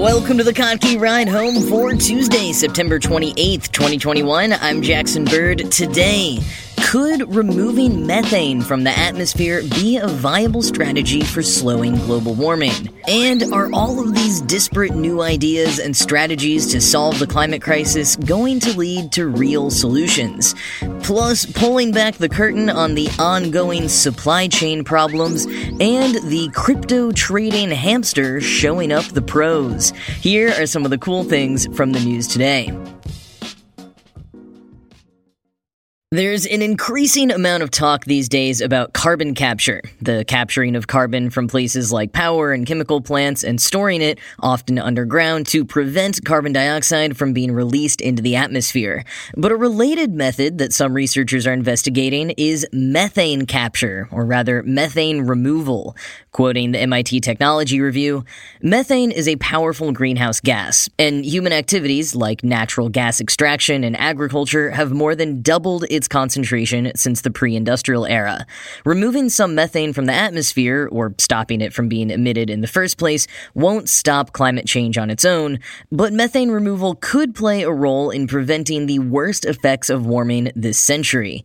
Welcome to the Kottke Ride Home for Tuesday, September 28th, 2021. I'm Jackson Bird. Today, could removing methane from the atmosphere be a viable strategy for slowing global warming? And are all of these disparate new ideas and strategies to solve the climate crisis going to lead to real solutions? Plus, pulling back the curtain on the ongoing supply chain problems and the crypto trading hamster showing up the pros. Here are some of the cool things from the news today. There's an increasing amount of talk these days about carbon capture, the capturing of carbon from places like power and chemical plants and storing it, often underground, to prevent carbon dioxide from being released into the atmosphere. But a related method that some researchers are investigating is methane capture, or rather methane removal. Quoting the MIT Technology Review, "Methane is a powerful greenhouse gas, and human activities like natural gas extraction and agriculture have more than doubled its concentration since the pre-industrial era. Removing some methane from the atmosphere, or stopping it from being emitted in the first place, won't stop climate change on its own, but methane removal could play a role in preventing the worst effects of warming this century."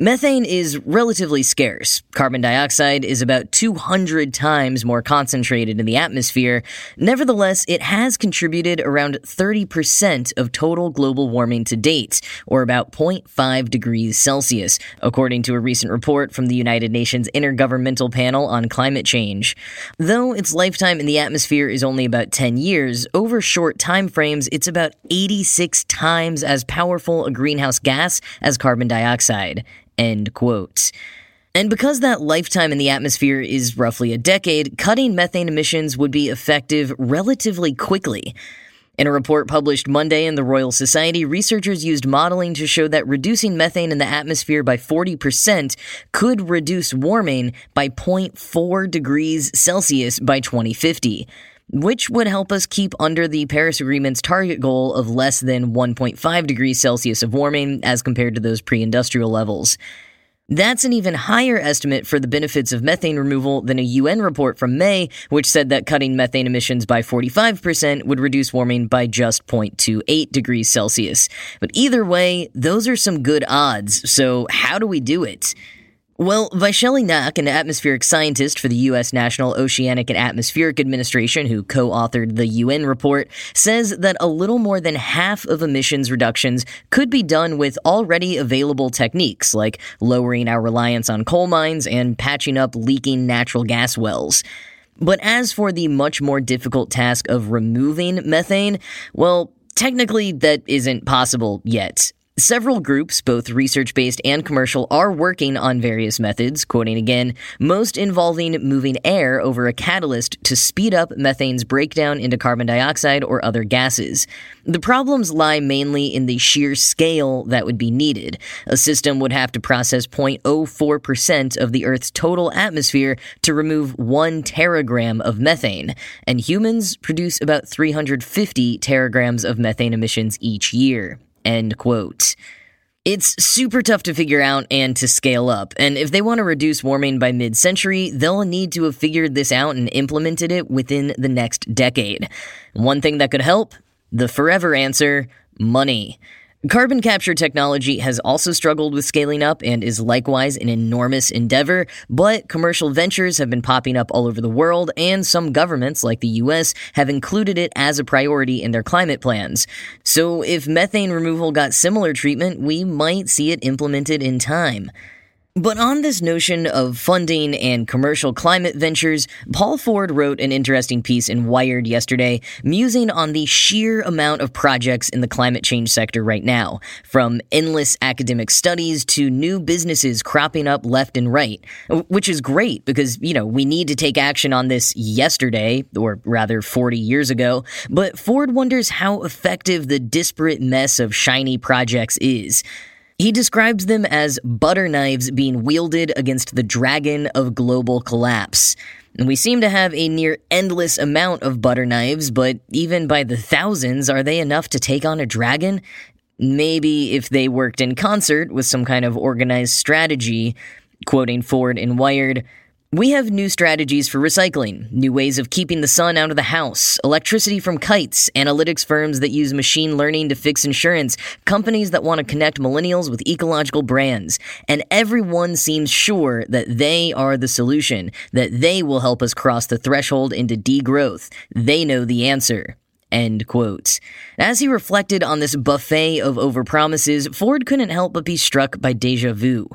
Methane is relatively scarce. Carbon dioxide is about 200 times more concentrated in the atmosphere. Nevertheless, it has contributed around 30% of total global warming to date, or about 0.5 degrees Celsius, according to a recent report from the United Nations Intergovernmental Panel on Climate Change. Though its lifetime in the atmosphere is only about 10 years, over short time frames, it's about 86 times as powerful a greenhouse gas as carbon dioxide. End quote. And because that lifetime in the atmosphere is roughly a decade, cutting methane emissions would be effective relatively quickly. In a report published Monday in the Royal Society, researchers used modeling to show that reducing methane in the atmosphere by 40% could reduce warming by 0.4 degrees Celsius by 2050. Which would help us keep under the Paris Agreement's target goal of less than 1.5 degrees Celsius of warming as compared to those pre-industrial levels. That's an even higher estimate for the benefits of methane removal than a UN report from May, which said that cutting methane emissions by 45% would reduce warming by just 0.28 degrees Celsius. But either way, those are some good odds, so how do we do it? Well, Vaisheli Nack, an atmospheric scientist for the U.S. National Oceanic and Atmospheric Administration, who co-authored the UN report, says that a little more than half of emissions reductions could be done with already available techniques, like lowering our reliance on coal mines and patching up leaking natural gas wells. But as for the much more difficult task of removing methane, well, technically that isn't possible yet. Several groups, both research-based and commercial, are working on various methods, quoting again, most involving moving air over a catalyst to speed up methane's breakdown into carbon dioxide or other gases. The problems lie mainly in the sheer scale that would be needed. A system would have to process 0.04% of the Earth's total atmosphere to remove 1 teragram of methane, and humans produce about 350 teragrams of methane emissions each year. End quote. It's super tough to figure out and to scale up, and if they want to reduce warming by mid-century, they'll need to have figured this out and implemented it within the next decade. One thing that could help? The forever answer, money. Carbon capture technology has also struggled with scaling up and is likewise an enormous endeavor, but commercial ventures have been popping up all over the world, and some governments, like the US, have included it as a priority in their climate plans. So if methane removal got similar treatment, we might see it implemented in time. But on this notion of funding and commercial climate ventures, Paul Ford wrote an interesting piece in Wired yesterday, musing on the sheer amount of projects in the climate change sector right now, from endless academic studies to new businesses cropping up left and right, which is great because, we need to take action on this yesterday, or rather 40 years ago, but Ford wonders how effective the disparate mess of shiny projects is. He describes them as butter knives being wielded against the dragon of global collapse. And we seem to have a near endless amount of butter knives, but even by the thousands, are they enough to take on a dragon? Maybe if they worked in concert with some kind of organized strategy. Quoting Ford in Wired, We have new strategies for recycling, new ways of keeping the sun out of the house, electricity from kites, analytics firms that use machine learning to fix insurance, companies that want to connect millennials with ecological brands. And everyone seems sure that they are the solution, that they will help us cross the threshold into degrowth. They know the answer. End quote. As he reflected on this buffet of overpromises, Ford couldn't help but be struck by deja vu.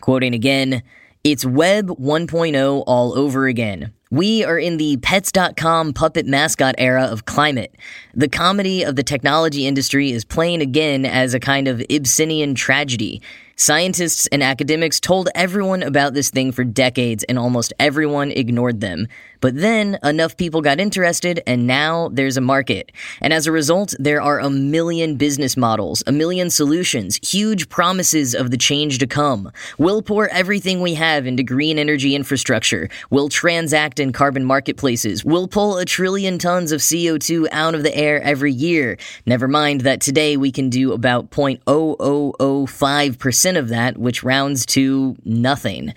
Quoting again, "It's Web 1.0 all over again. We are in the Pets.com puppet mascot era of climate. The comedy of the technology industry is playing again as a kind of Ibsenian tragedy. Scientists and academics told everyone about this thing for decades, and almost everyone ignored them. But then enough people got interested, and now there's a market. And as a result, there are 1 million business models, 1 million solutions, huge promises of the change to come. We'll pour everything we have into green energy infrastructure. We'll transact in carbon marketplaces. We'll pull 1 trillion tons of CO2 out of the air every year. Never mind that today we can do about 0.0005% of that, which rounds to nothing.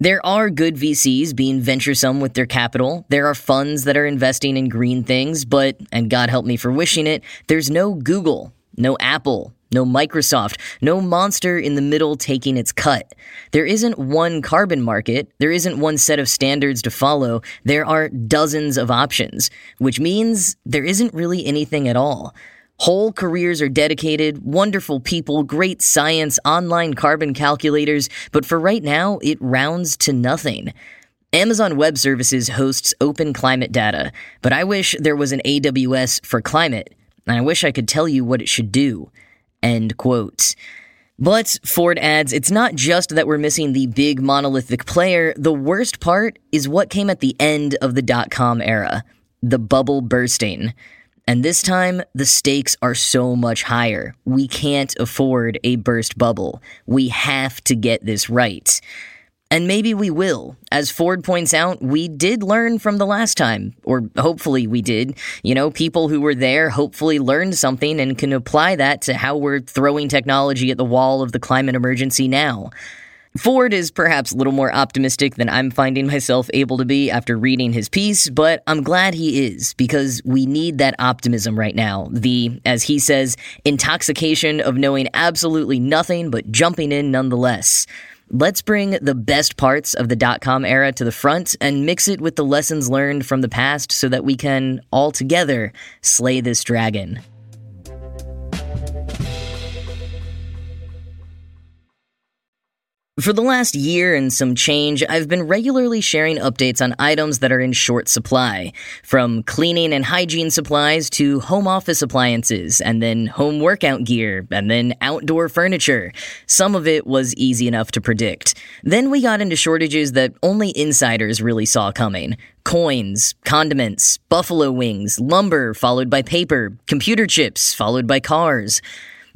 There are good VCs being venturesome with their capital. There are funds that are investing in green things, but, and God help me for wishing it, there's no Google, no Apple, no Microsoft, no monster in the middle taking its cut. There isn't one carbon market. There isn't one set of standards to follow. There are dozens of options, which means there isn't really anything at all. Whole careers are dedicated, wonderful people, great science, online carbon calculators, but for right now, it rounds to nothing. Amazon Web Services hosts open climate data, but I wish there was an AWS for climate, and I wish I could tell you what it should do." End quote. But, Ford adds, it's not just that we're missing the big monolithic player. The worst part is what came at the end of the dot-com era, the bubble bursting. And this time, the stakes are so much higher. We can't afford a burst bubble. We have to get this right. And maybe we will. As Ford points out, we did learn from the last time. Or hopefully we did. You know, people who were there hopefully learned something and can apply that to how we're throwing technology at the wall of the climate emergency now. Ford is perhaps a little more optimistic than I'm finding myself able to be after reading his piece, but I'm glad he is, because we need that optimism right now. The, as he says, intoxication of knowing absolutely nothing but jumping in nonetheless. Let's bring the best parts of the dot-com era to the front and mix it with the lessons learned from the past so that we can, all together, slay this dragon. For the last year and some change, I've been regularly sharing updates on items that are in short supply, from cleaning and hygiene supplies to home office appliances, and then home workout gear, and then outdoor furniture. Some of it was easy enough to predict. Then we got into shortages that only insiders really saw coming. Coins, condiments, buffalo wings, lumber followed by paper, computer chips followed by cars.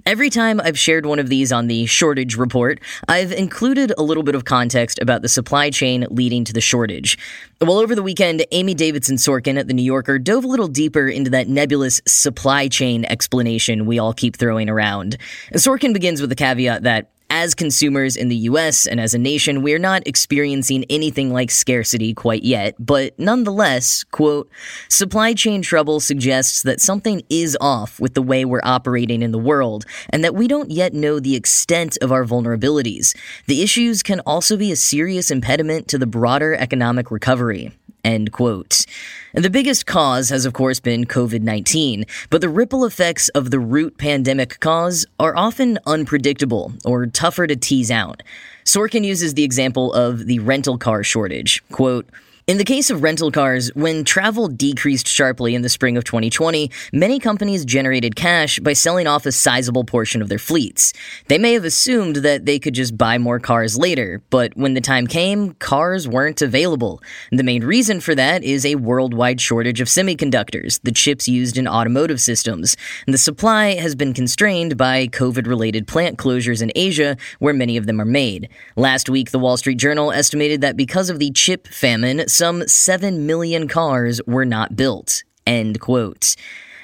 Every time I've shared one of these on the shortage report, I've included a little bit of context about the supply chain leading to the shortage. Well, over the weekend, Amy Davidson Sorkin at The New Yorker dove a little deeper into that nebulous supply chain explanation we all keep throwing around. Sorkin begins with the caveat that, as consumers in the U.S. and as a nation, we're not experiencing anything like scarcity quite yet, but nonetheless, quote, supply chain trouble suggests that something is off with the way we're operating in the world, and that we don't yet know the extent of our vulnerabilities. The issues can also be a serious impediment to the broader economic recovery. End quote. The biggest cause has, of course, been COVID-19, but the ripple effects of the root pandemic cause are often unpredictable or tougher to tease out. Sorkin uses the example of the rental car shortage. Quote, in the case of rental cars, when travel decreased sharply in the spring of 2020, many companies generated cash by selling off a sizable portion of their fleets. They may have assumed that they could just buy more cars later, but when the time came, cars weren't available. The main reason for that is a worldwide shortage of semiconductors, the chips used in automotive systems. The supply has been constrained by COVID-related plant closures in Asia, where many of them are made. Last week, the Wall Street Journal estimated that because of the chip famine, some 7 million cars were not built. End quote.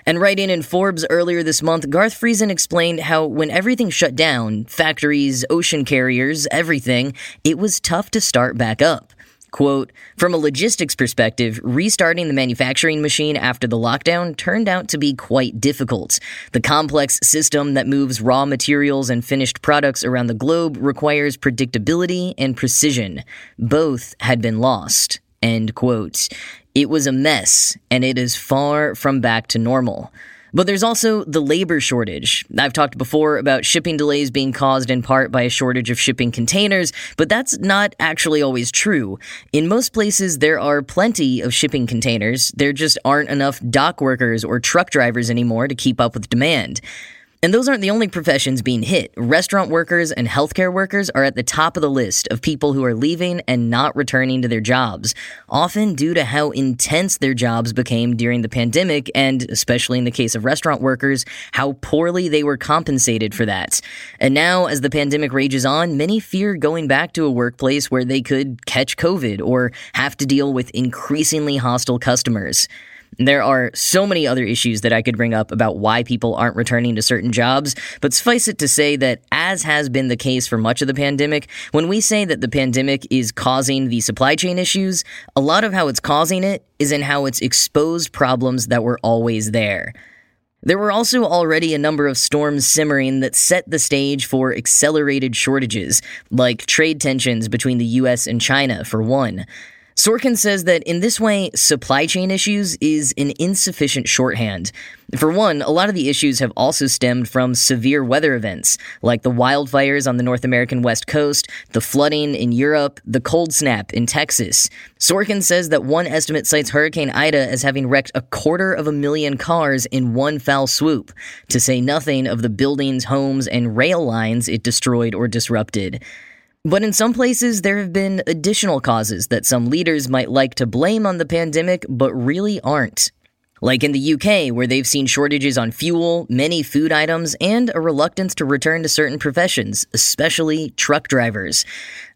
And writing in Forbes earlier this month, Garth Friesen explained how when everything shut down, factories, ocean carriers, everything, it was tough to start back up. Quote, "From a logistics perspective, restarting the manufacturing machine after the lockdown turned out to be quite difficult. The complex system that moves raw materials and finished products around the globe requires predictability and precision. Both had been lost." End quote. It was a mess, and it is far from back to normal. But there's also the labor shortage. I've talked before about shipping delays being caused in part by a shortage of shipping containers, but that's not actually always true. In most places, there are plenty of shipping containers. There just aren't enough dock workers or truck drivers anymore to keep up with demand. And those aren't the only professions being hit. Restaurant workers and healthcare workers are at the top of the list of people who are leaving and not returning to their jobs, often due to how intense their jobs became during the pandemic and, especially in the case of restaurant workers, how poorly they were compensated for that. And now, as the pandemic rages on, many fear going back to a workplace where they could catch COVID or have to deal with increasingly hostile customers. There are so many other issues that I could bring up about why people aren't returning to certain jobs, but suffice it to say that, as has been the case for much of the pandemic, when we say that the pandemic is causing the supply chain issues, a lot of how it's causing it is in how it's exposed problems that were always there. There were also already a number of storms simmering that set the stage for accelerated shortages, like trade tensions between the US and China, for one. Sorkin says that in this way, supply chain issues is an insufficient shorthand. For one, a lot of the issues have also stemmed from severe weather events, like the wildfires on the North American West Coast, the flooding in Europe, the cold snap in Texas. Sorkin says that one estimate cites Hurricane Ida as having wrecked 250,000 cars in one foul swoop, to say nothing of the buildings, homes, and rail lines it destroyed or disrupted. But in some places, there have been additional causes that some leaders might like to blame on the pandemic, but really aren't. Like in the UK, where they've seen shortages on fuel, many food items, and a reluctance to return to certain professions, especially truck drivers.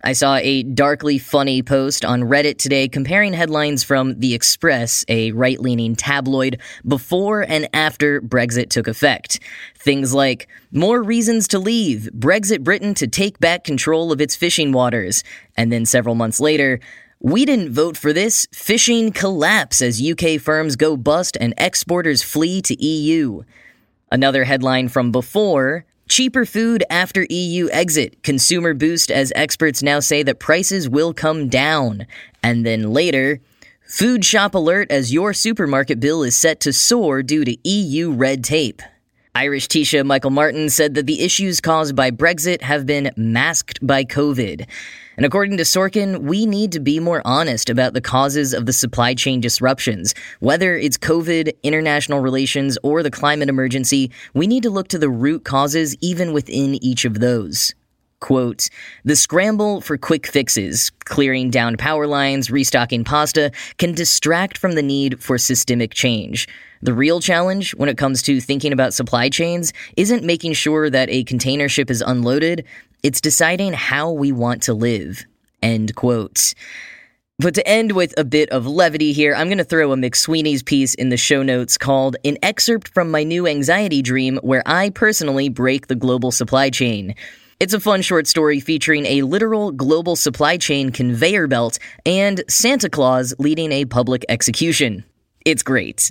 I saw a darkly funny post on Reddit today comparing headlines from The Express, a right-leaning tabloid, before and after Brexit took effect. Things like, "More reasons to leave, Brexit Britain to take back control of its fishing waters." And then several months later, "We didn't vote for this. Fishing collapse as UK firms go bust and exporters flee to EU." Another headline from before, "Cheaper food after EU exit. Consumer boost as experts now say that prices will come down." And then later, "Food shop alert as your supermarket bill is set to soar due to EU red tape." Irish Tisha Michael Martin said that the issues caused by Brexit have been masked by COVID. And according to Sorkin, we need to be more honest about the causes of the supply chain disruptions. Whether it's COVID, international relations, or the climate emergency, we need to look to the root causes even within each of those. Quote, "The scramble for quick fixes, clearing down power lines, restocking pasta, can distract from the need for systemic change. The real challenge when it comes to thinking about supply chains isn't making sure that a container ship is unloaded, it's deciding how we want to live." End quote. But to end with a bit of levity here, I'm going to throw a McSweeney's piece in the show notes called "An Excerpt from My New Anxiety Dream Where I Personally Break the Global Supply Chain." It's a fun short story featuring a literal global supply chain conveyor belt and Santa Claus leading a public execution. It's great.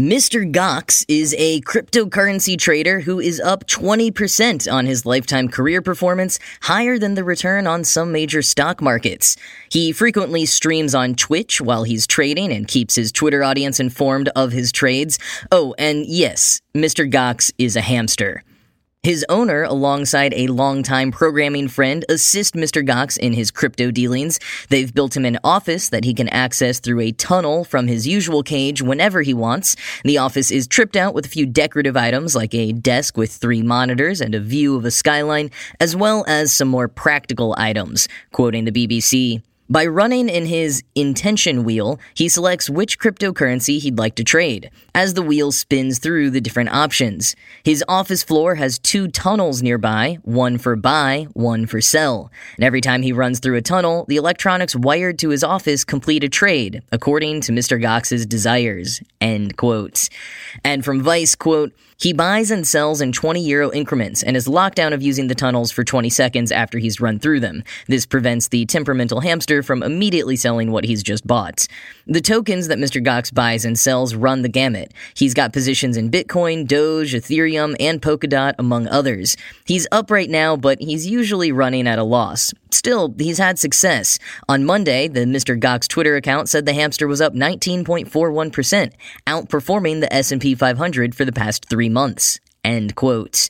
Mr. Gox is a cryptocurrency trader who is up 20% on his lifetime career performance, higher than the return on some major stock markets. He frequently streams on Twitch while he's trading and keeps his Twitter audience informed of his trades. Oh, and yes, Mr. Gox is a hamster. His owner, alongside a longtime programming friend, assist Mr. Gox in his crypto dealings. They've built him an office that he can access through a tunnel from his usual cage whenever he wants. The office is tripped out with a few decorative items like a desk with 3 monitors and a view of a skyline, as well as some more practical items. Quoting the BBC, "By running in his intention wheel, he selects which cryptocurrency he'd like to trade, as the wheel spins through the different options. His office floor has 2 tunnels nearby, one for buy, one for sell. And every time he runs through a tunnel, the electronics wired to his office complete a trade, according to Mr. Gox's desires." End quote. And from Vice, quote, He buys and sells in 20-euro increments and is locked out of using the tunnels for 20 seconds after he's run through them. This prevents the temperamental hamster from immediately selling what he's just bought. The tokens that Mr. Gox buys and sells run the gamut. He's got positions in Bitcoin, Doge, Ethereum, and Polkadot, among others. He's up right now, but he's usually running at a loss. Still, he's had success. On Monday, the Mr. Gox Twitter account said the hamster was up 19.41%, outperforming the S&P 500 for the past 3 months. End quote.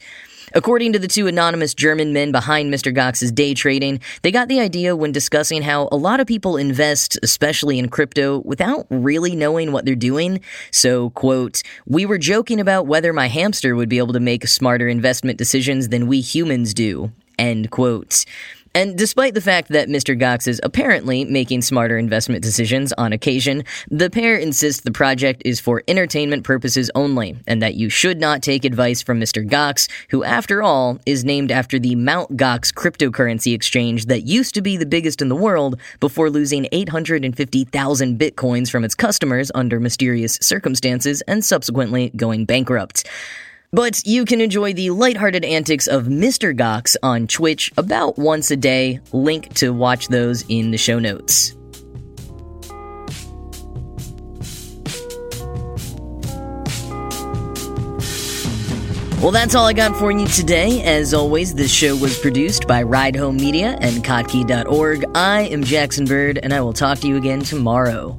According to the two anonymous German men behind Mr. Gox's day trading, they got the idea when discussing how a lot of people invest, especially in crypto, without really knowing what they're doing. So, quote, "We were joking about whether my hamster would be able to make smarter investment decisions than we humans do." End quote. And despite the fact that Mr. Gox is apparently making smarter investment decisions on occasion, the pair insists the project is for entertainment purposes only, and that you should not take advice from Mr. Gox, who, after all, is named after the Mt. Gox cryptocurrency exchange that used to be the biggest in the world before losing 850,000 bitcoins from its customers under mysterious circumstances and subsequently going bankrupt. But you can enjoy the lighthearted antics of Mr. Gox on Twitch about once a day. Link to watch those in the show notes. Well, that's all I got for you today. As always, this show was produced by Ride Home Media and Kottke.org. I am Jackson Bird, and I will talk to you again tomorrow.